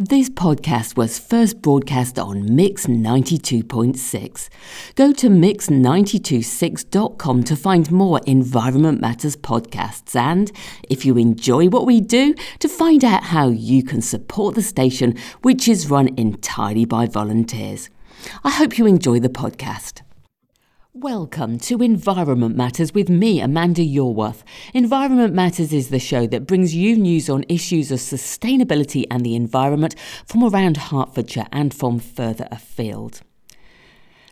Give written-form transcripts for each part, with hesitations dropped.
This podcast was first broadcast on Mix 92.6. Go to mix926.com to find more Environment Matters podcasts and, if you enjoy what we do, to find out how you can support the station, which is run entirely by volunteers. I hope you enjoy the podcast. Welcome to Environment Matters with me, Amanda Yorworth. Environment Matters is the show that brings you news on issues of sustainability and the environment from around Hertfordshire and from further afield.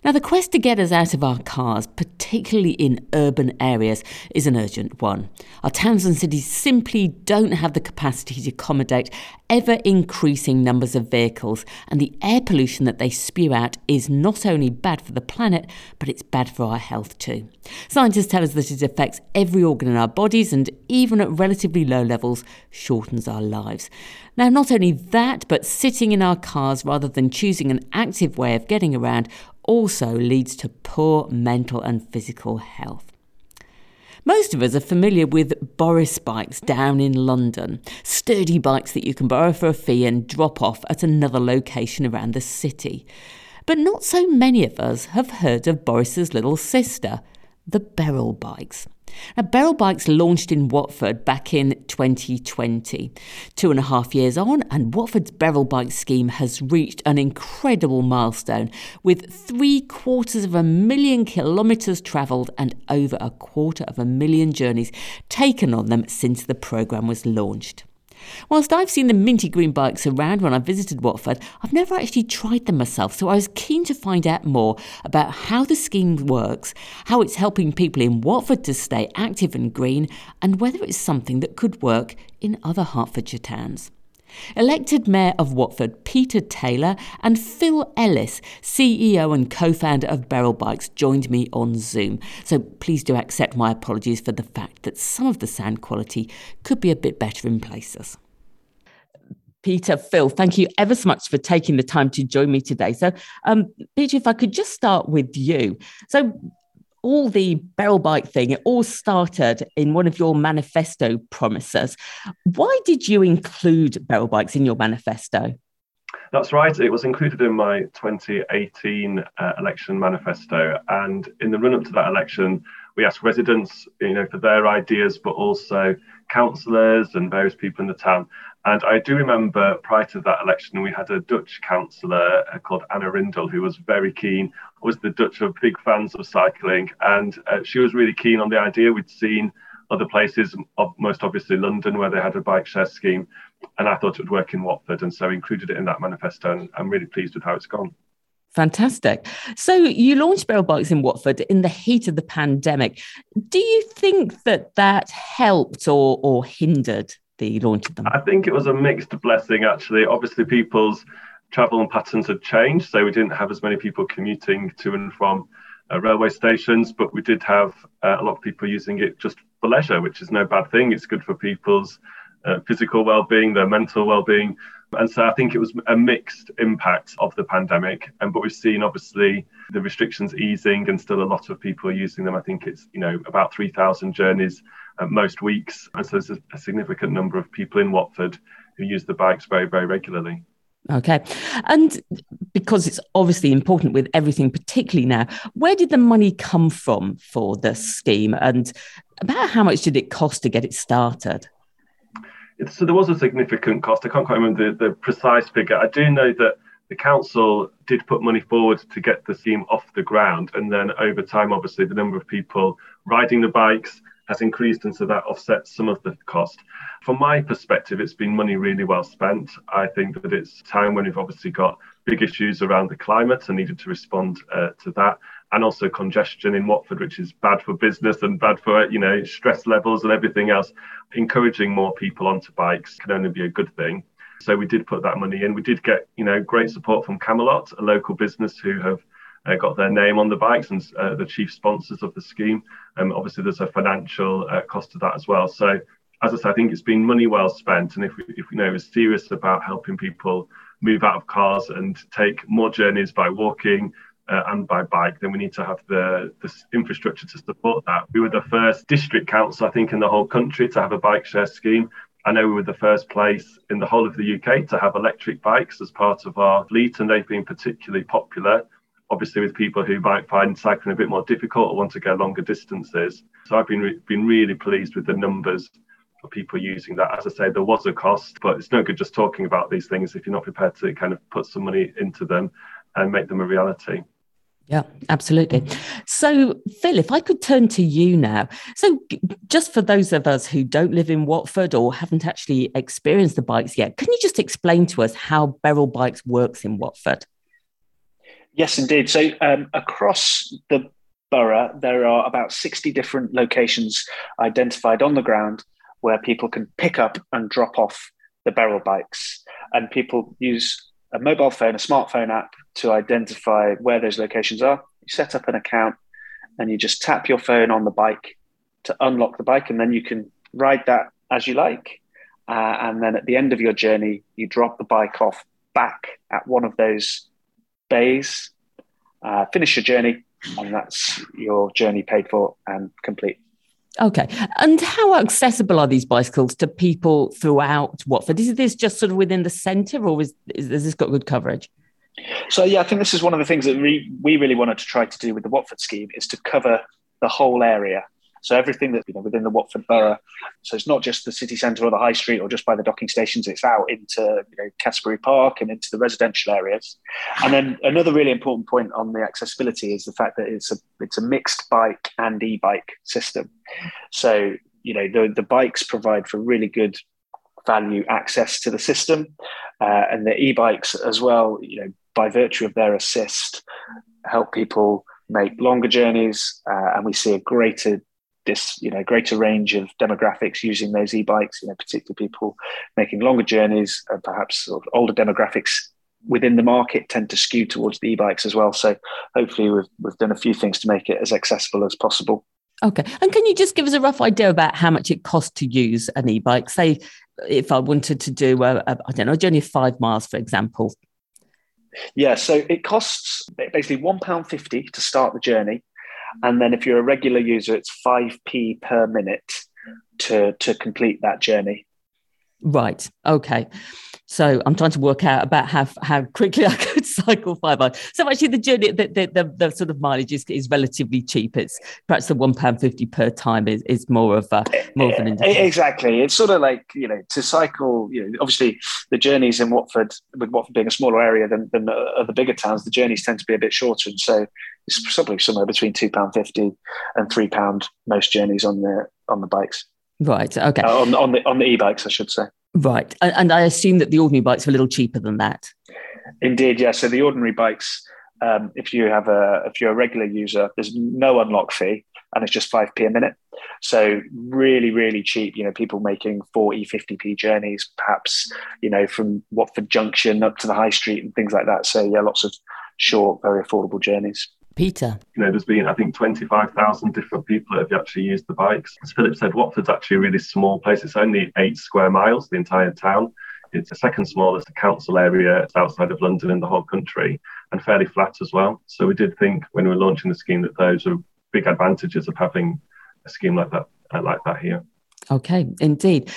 Now, the quest to get us out of our cars, particularly in urban areas, is an urgent one. Our towns and cities simply don't have the capacity to accommodate ever-increasing numbers of vehicles, and the air pollution that they spew out is not only bad for the planet, but it's bad for our health too. Scientists tell us that it affects every organ in our bodies and, even at relatively low levels, shortens our lives. Now, not only that, but sitting in our cars rather than choosing an active way of getting around also leads to poor mental and physical health. Most of us are familiar with Beryl Bikes down in London, sturdy bikes that you can borrow for a fee and drop off at another location around the city. But not so many of us have heard of Borys's little sister, the Beryl Bikes. Now, Beryl Bikes launched in Watford back in 2020. 2.5 years on, and Watford's Beryl Bikes scheme has reached an incredible milestone with 750,000 kilometres travelled and over 250,000 journeys taken on them since the programme was launched. Whilst I've seen the minty green bikes around when I visited Watford, I've never actually tried them myself, so I was keen to find out more about how the scheme works, how it's helping people in Watford to stay active and green, and whether it's something that could work in other Hertfordshire towns. Elected Mayor of Watford, Peter Taylor, and Phil Ellis, CEO and co-founder of Beryl Bikes, joined me on Zoom. So please do accept my apologies for the fact that some of the sound quality could be a bit better in places. Peter, Phil, thank you ever so much for taking the time to join me today. So, Peter, if I could just start with you. So all the Beryl Bike thing, it all started in one of your manifesto promises. Why did you include Beryl Bikes in your manifesto? That's right. It was included in my 2018 election manifesto. And in the run-up to that election, we asked residents, for their ideas, but also councillors and various people in the town. And I do remember prior to that election, we had a Dutch councillor called Anna Rindel, who was very keen. The Dutch were big fans of cycling, and she was really keen on the idea. We'd seen other places, most obviously London, where they had a bike share scheme, and I thought it would work in Watford, and so included it in that manifesto, and I'm really pleased with how it's gone. Fantastic. So you launched Beryl Bikes in Watford in the heat of the pandemic. Do you think that helped or hindered the launch of them? I think it was a mixed blessing, actually. Obviously, people's travel and patterns had changed, so we didn't have as many people commuting to and from railway stations, but we did have a lot of people using it just for leisure, which is no bad thing. It's good for people's physical well-being, their mental well-being. And so I think it was a mixed impact of the pandemic. But we've seen, obviously, the restrictions easing and still a lot of people are using them. I think it's, about 3,000 journeys most weeks. And so there's a significant number of people in Watford who use the bikes very, very regularly. OK. And because it's obviously important with everything, particularly now, where did the money come from for the scheme? And about how much did it cost to get it started? So there was a significant cost. I can't quite remember the precise figure. I do know that the council did put money forward to get the scheme off the ground. And then over time, obviously, the number of people riding the bikes has increased. And so that offsets some of the cost. From my perspective, it's been money really well spent. I think that it's time when we've obviously got big issues around the climate and needed to respond to that. And also congestion in Watford, which is bad for business and bad for, stress levels and everything else. Encouraging more people onto bikes can only be a good thing. So we did put that money in. We did get, great support from Camelot, a local business who have got their name on the bikes and the chief sponsors of the scheme. Obviously, there's a financial cost to that as well. So, as I said, I think it's been money well spent. And if we're serious about helping people move out of cars and take more journeys by walking, and by bike, then we need to have the infrastructure to support that. We were the first district council, I think, in the whole country to have a bike share scheme. I know we were the first place in the whole of the UK to have electric bikes as part of our fleet, and they've been particularly popular, obviously with people who might find cycling a bit more difficult or want to go longer distances. So I've been really pleased with the numbers of people using that. As I say, there was a cost, but it's no good just talking about these things if you're not prepared to kind of put some money into them and make them a reality. Yeah, absolutely. So, Phil, if I could turn to you now. So just for those of us who don't live in Watford or haven't actually experienced the bikes yet, can you just explain to us how Beryl Bikes works in Watford? Yes, indeed. So across the borough, there are about 60 different locations identified on the ground where people can pick up and drop off the Beryl Bikes. And people use a mobile phone, a smartphone app, to identify where those locations are. You set up an account and you just tap your phone on the bike to unlock the bike, and then you can ride that as you like. And then at the end of your journey, you drop the bike off back at one of those bays, finish your journey, and that's your journey paid for and complete. Okay. And how accessible are these bicycles to people throughout Watford? Is this just sort of within the centre, or has this got good coverage? So, yeah, I think this is one of the things that we really wanted to try to do with the Watford scheme, is to cover the whole area. So everything that, you know, within the Watford borough. So it's not just the city centre or the high street or just by the docking stations. It's out into, you know, Cassidy Park and into the residential areas. And then another really important point on the accessibility is the fact that it's a mixed bike and e-bike system. So, you know, the bikes provide for really good value access to the system, and the e-bikes as well, you know, by virtue of their assist, help people make longer journeys, and we see a greater range of demographics using those e-bikes, you know, particularly people making longer journeys, and perhaps sort of older demographics within the market tend to skew towards the e-bikes as well. So hopefully we've done a few things to make it as accessible as possible. Okay. And can you just give us a rough idea about how much it costs to use an e-bike? Say, if I wanted to do, a journey of 5 miles, for example. Yeah. So it costs basically £1.50 to start the journey. And then if you're a regular user, it's 5p per minute to complete that journey. Right. Okay. So I'm trying to work out about how quickly I could cycle 5 miles. So actually the journey, the sort of mileage is relatively cheap. It's perhaps the £1.50 per time is more of an indicator. Exactly. It's sort of like, you know, to cycle, you know, obviously the journeys in Watford, with Watford being a smaller area than the bigger towns, the journeys tend to be a bit shorter. And so it's probably somewhere between £2.50 and £3 most journeys on the bikes. Right. Okay. On the e-bikes, I should say. Right. And I assume that the ordinary bikes are a little cheaper than that. Indeed. Yeah. So the ordinary bikes, if you're a regular user, there's no unlock fee and it's just 5p a minute. So really, really cheap, you know, people making 40, 50p journeys, perhaps, you know, from Watford Junction up to the high street and things like that. So yeah, lots of short, very affordable journeys. Peter? You know, there's been, I think, 25,000 different people that have actually used the bikes. As Philip said, Watford's actually a really small place. It's only 8 square miles, the entire town. It's the second smallest council area outside of London in the whole country, and fairly flat as well. So we did think when we were launching the scheme that those are big advantages of having a scheme like that here. Okay, indeed.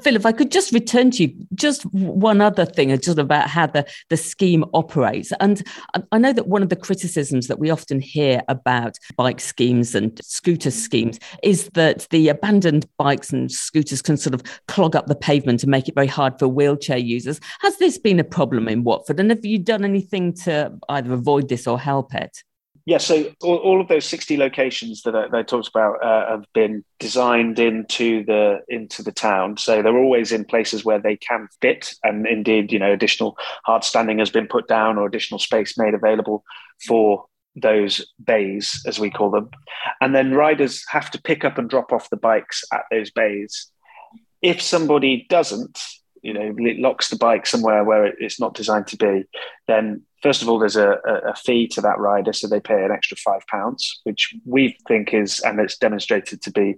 Phil, if I could just return to you, just one other thing, just about how the scheme operates. And I know that one of the criticisms that we often hear about bike schemes and scooter schemes is that the abandoned bikes and scooters can sort of clog up the pavement and make it very hard for wheelchair users. Has this been a problem in Watford? And have you done anything to either avoid this or help it? Yeah, so all of those 60 locations that I talked about have been designed into the town. So they're always in places where they can fit. And indeed, you know, additional hard standing has been put down or additional space made available for those bays, as we call them. And then riders have to pick up and drop off the bikes at those bays. If somebody doesn't, you know, locks the bike somewhere where it's not designed to be, then first of all, there's a fee to that rider, so they pay an extra £5, which we think is, and it's demonstrated to be,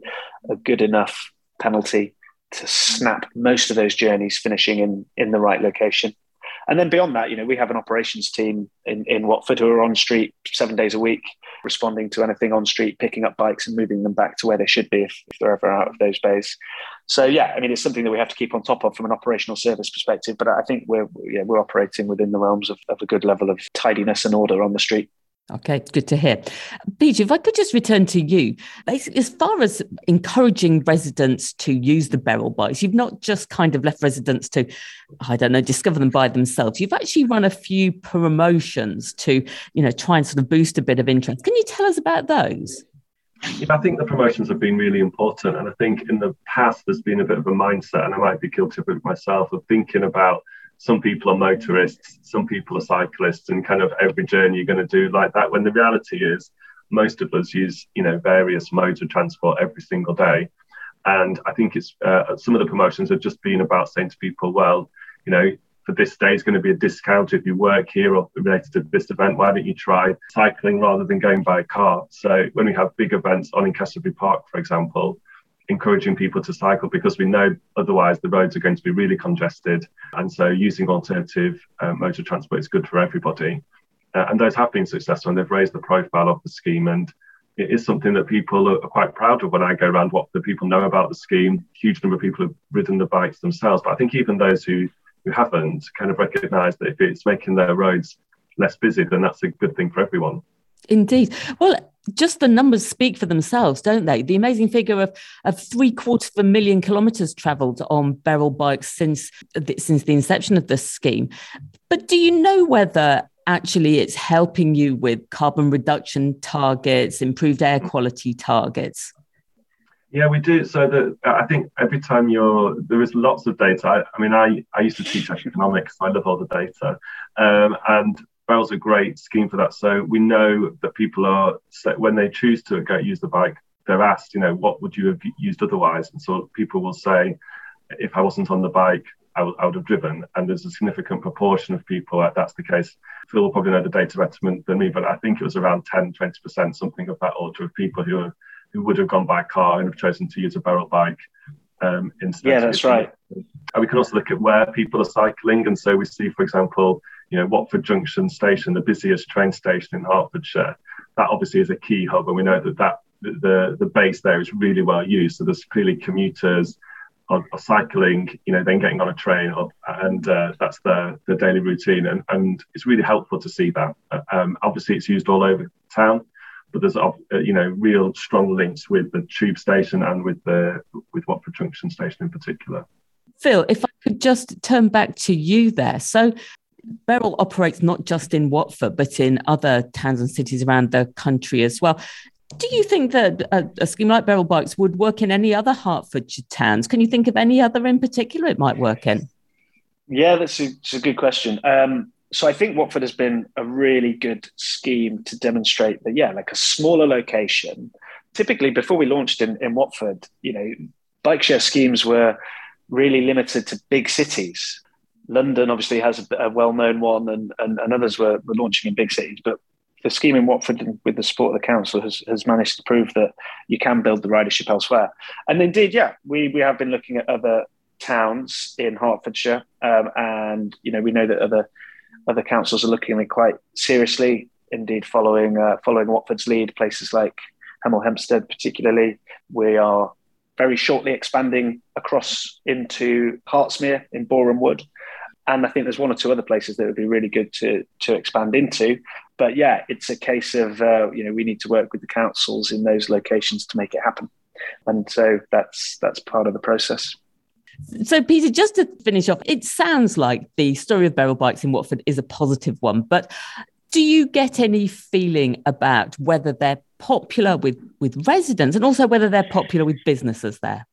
a good enough penalty to snap most of those journeys finishing in the right location. And then beyond that, you know, we have an operations team in Watford who are on street 7 days a week, responding to anything on street, picking up bikes and moving them back to where they should be if they're ever out of those bays. So yeah, I mean, it's something that we have to keep on top of from an operational service perspective, but I think we're operating within the realms of a good level of tidiness and order on the street. Okay, good to hear. Peter, if I could just return to you, basically, as far as encouraging residents to use the Beryl bikes, you've not just kind of left residents to, I don't know, discover them by themselves. You've actually run a few promotions to, you know, try and sort of boost a bit of interest. Can you tell us about those? Yeah, I think the promotions have been really important. And I think in the past, there's been a bit of a mindset, and I might be guilty of it myself, of thinking about some people are motorists, some people are cyclists, and kind of every journey you're going to do like that, when the reality is most of us use, you know, various modes of transport every single day. And I think it's some of the promotions have just been about saying to people, well, you know, for this day is going to be a discount if you work here or related to this event, why don't you try cycling rather than going by car? So when we have big events on in Cassidy Park, for example, encouraging people to cycle, because we know otherwise the roads are going to be really congested, and so using alternative modes of transport is good for everybody, and those have been successful, and they've raised the profile of the scheme, and it is something that people are quite proud of. When I go around, what the people know about the scheme, huge number of people have ridden the bikes themselves, but I think even those who haven't kind of recognised that if it's making their roads less busy, then that's a good thing for everyone. Indeed. Well, just the numbers speak for themselves, don't they? The amazing figure of 750,000 kilometres travelled on Beryl bikes since the inception of this scheme. But do you know whether actually it's helping you with carbon reduction targets, improved air quality targets? Yeah, we do. So I think every time there is lots of data. I mean, I used to teach economics, so I love all the data. And Beryl's a great scheme for that. So we know that people are, when they choose to go use the bike, they're asked, you know, what would you have used otherwise? And so people will say, if I wasn't on the bike, I would have driven. And there's a significant proportion of people, that's the case. Phil will probably know the data better than me, but I think it was around 10, 20%, something of that order of people who would have gone by car and have chosen to use a Beryl bike instead. Yeah, that's right. And we can also look at where people are cycling. And so we see, for example, you know, Watford Junction station, the busiest train station in Hertfordshire, that obviously is a key hub, and we know that the base there is really well used. So there's clearly commuters are cycling, you know, then getting on a train, and that's the daily routine, and it's really helpful to see that. Obviously, it's used all over town, but there's you know, real strong links with the tube station and with Watford Junction station in particular. Phil, if I could just turn back to you there, so. Beryl operates not just in Watford, but in other towns and cities around the country as well. Do you think that a scheme like Beryl Bikes would work in any other Hertfordshire towns? Can you think of any other in particular it might work in? Yeah, that's a good question. So I think Watford has been a really good scheme to demonstrate that, yeah, like a smaller location. Typically, before we launched in Watford, you know, bike share schemes were really limited to big cities. London obviously has a well-known one, and others were launching in big cities. But the scheme in Watford, with the support of the council, has managed to prove that you can build the ridership elsewhere. And indeed, yeah, we have been looking at other towns in Hertfordshire, and you know, we know that other councils are looking at it quite seriously. Indeed, following Watford's lead, places like Hemel Hempstead, particularly, we are very shortly expanding across into Hartsmere in Boreham Wood. And I think there's one or two other places that would be really good to expand into. But yeah, it's a case of, you know, we need to work with the councils in those locations to make it happen. And so that's part of the process. So, Peter, just to finish off, it sounds like the story of Beryl Bikes in Watford is a positive one. But do you get any feeling about whether they're popular with residents and also whether they're popular with businesses there?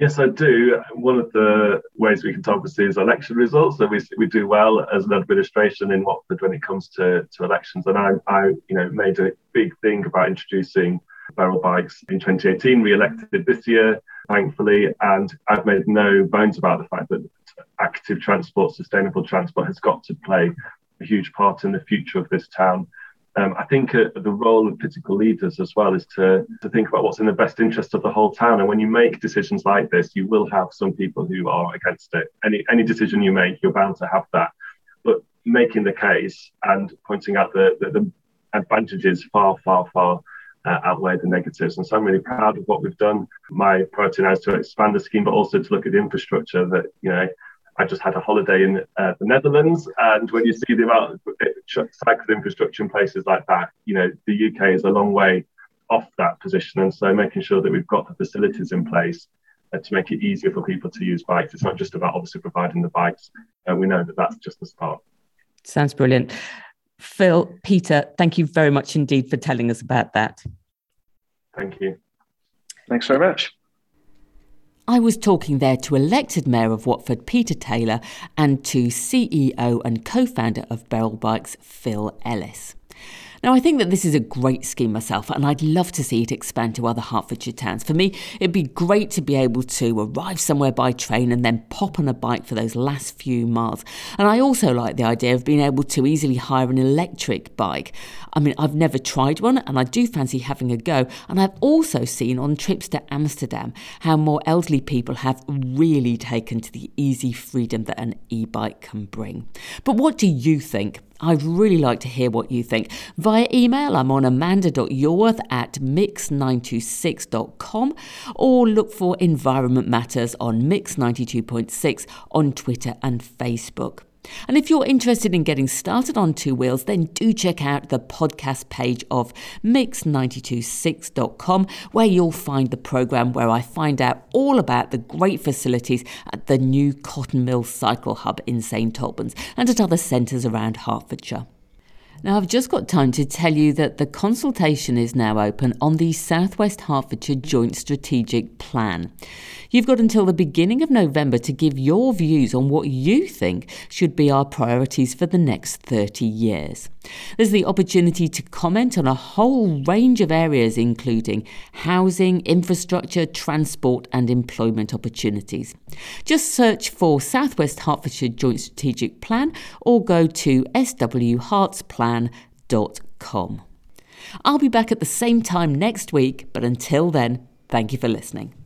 Yes, I do. One of the ways we can talk obviously is election results. So we do well as an administration in Watford when it comes to elections. And I you know, made a big thing about introducing Beryl Bikes in 2018, re-elected this year, thankfully. And I've made no bones about the fact that active transport, sustainable transport has got to play a huge part in the future of this town. I think the role of political leaders as well is to think about what's in the best interest of the whole town. And when you make decisions like this, you will have some people who are against it. Any decision you make, you're bound to have that. But making the case and pointing out the advantages far, far, far outweigh the negatives. And so I'm really proud of what we've done. My priority now is to expand the scheme, but also to look at the infrastructure that, you know, I just had a holiday in the Netherlands, and when you see the amount of cycle infrastructure in places like that, you know, the UK is a long way off that position. And so making sure that we've got the facilities in place to make it easier for people to use bikes. It's not just about obviously providing the bikes. We know that that's just the start. Sounds brilliant. Phil, Peter, thank you very much indeed for telling us about that. Thank you. Thanks very much. I was talking there to elected Mayor of Watford, Peter Taylor, and to CEO and co-founder of Beryl Bikes, Phil Ellis. Now, I think that this is a great scheme myself, and I'd love to see it expand to other Hertfordshire towns. For me, it'd be great to be able to arrive somewhere by train and then pop on a bike for those last few miles. And I also like the idea of being able to easily hire an electric bike. I mean, I've never tried one, and I do fancy having a go. And I've also seen on trips to Amsterdam how more elderly people have really taken to the easy freedom that an e-bike can bring. But what do you think? I'd really like to hear what you think. Via email, I'm on amanda.yorworth@mix926.com, or look for Environment Matters on Mix 92.6 on Twitter and Facebook. And if you're interested in getting started on two wheels, then do check out the podcast page of mix926.com, where you'll find the programme where I find out all about the great facilities at the new Cotton Mill Cycle Hub in St Albans and at other centres around Hertfordshire. Now, I've just got time to tell you that the consultation is now open on the South West Hertfordshire Joint Strategic Plan. You've got until the beginning of November to give your views on what you think should be our priorities for the next 30 years. There's the opportunity to comment on a whole range of areas, including housing, infrastructure, transport and employment opportunities. Just search for South West Hertfordshire Joint Strategic Plan or go to swhartsplan.com. I'll be back at the same time next week, but until then, thank you for listening.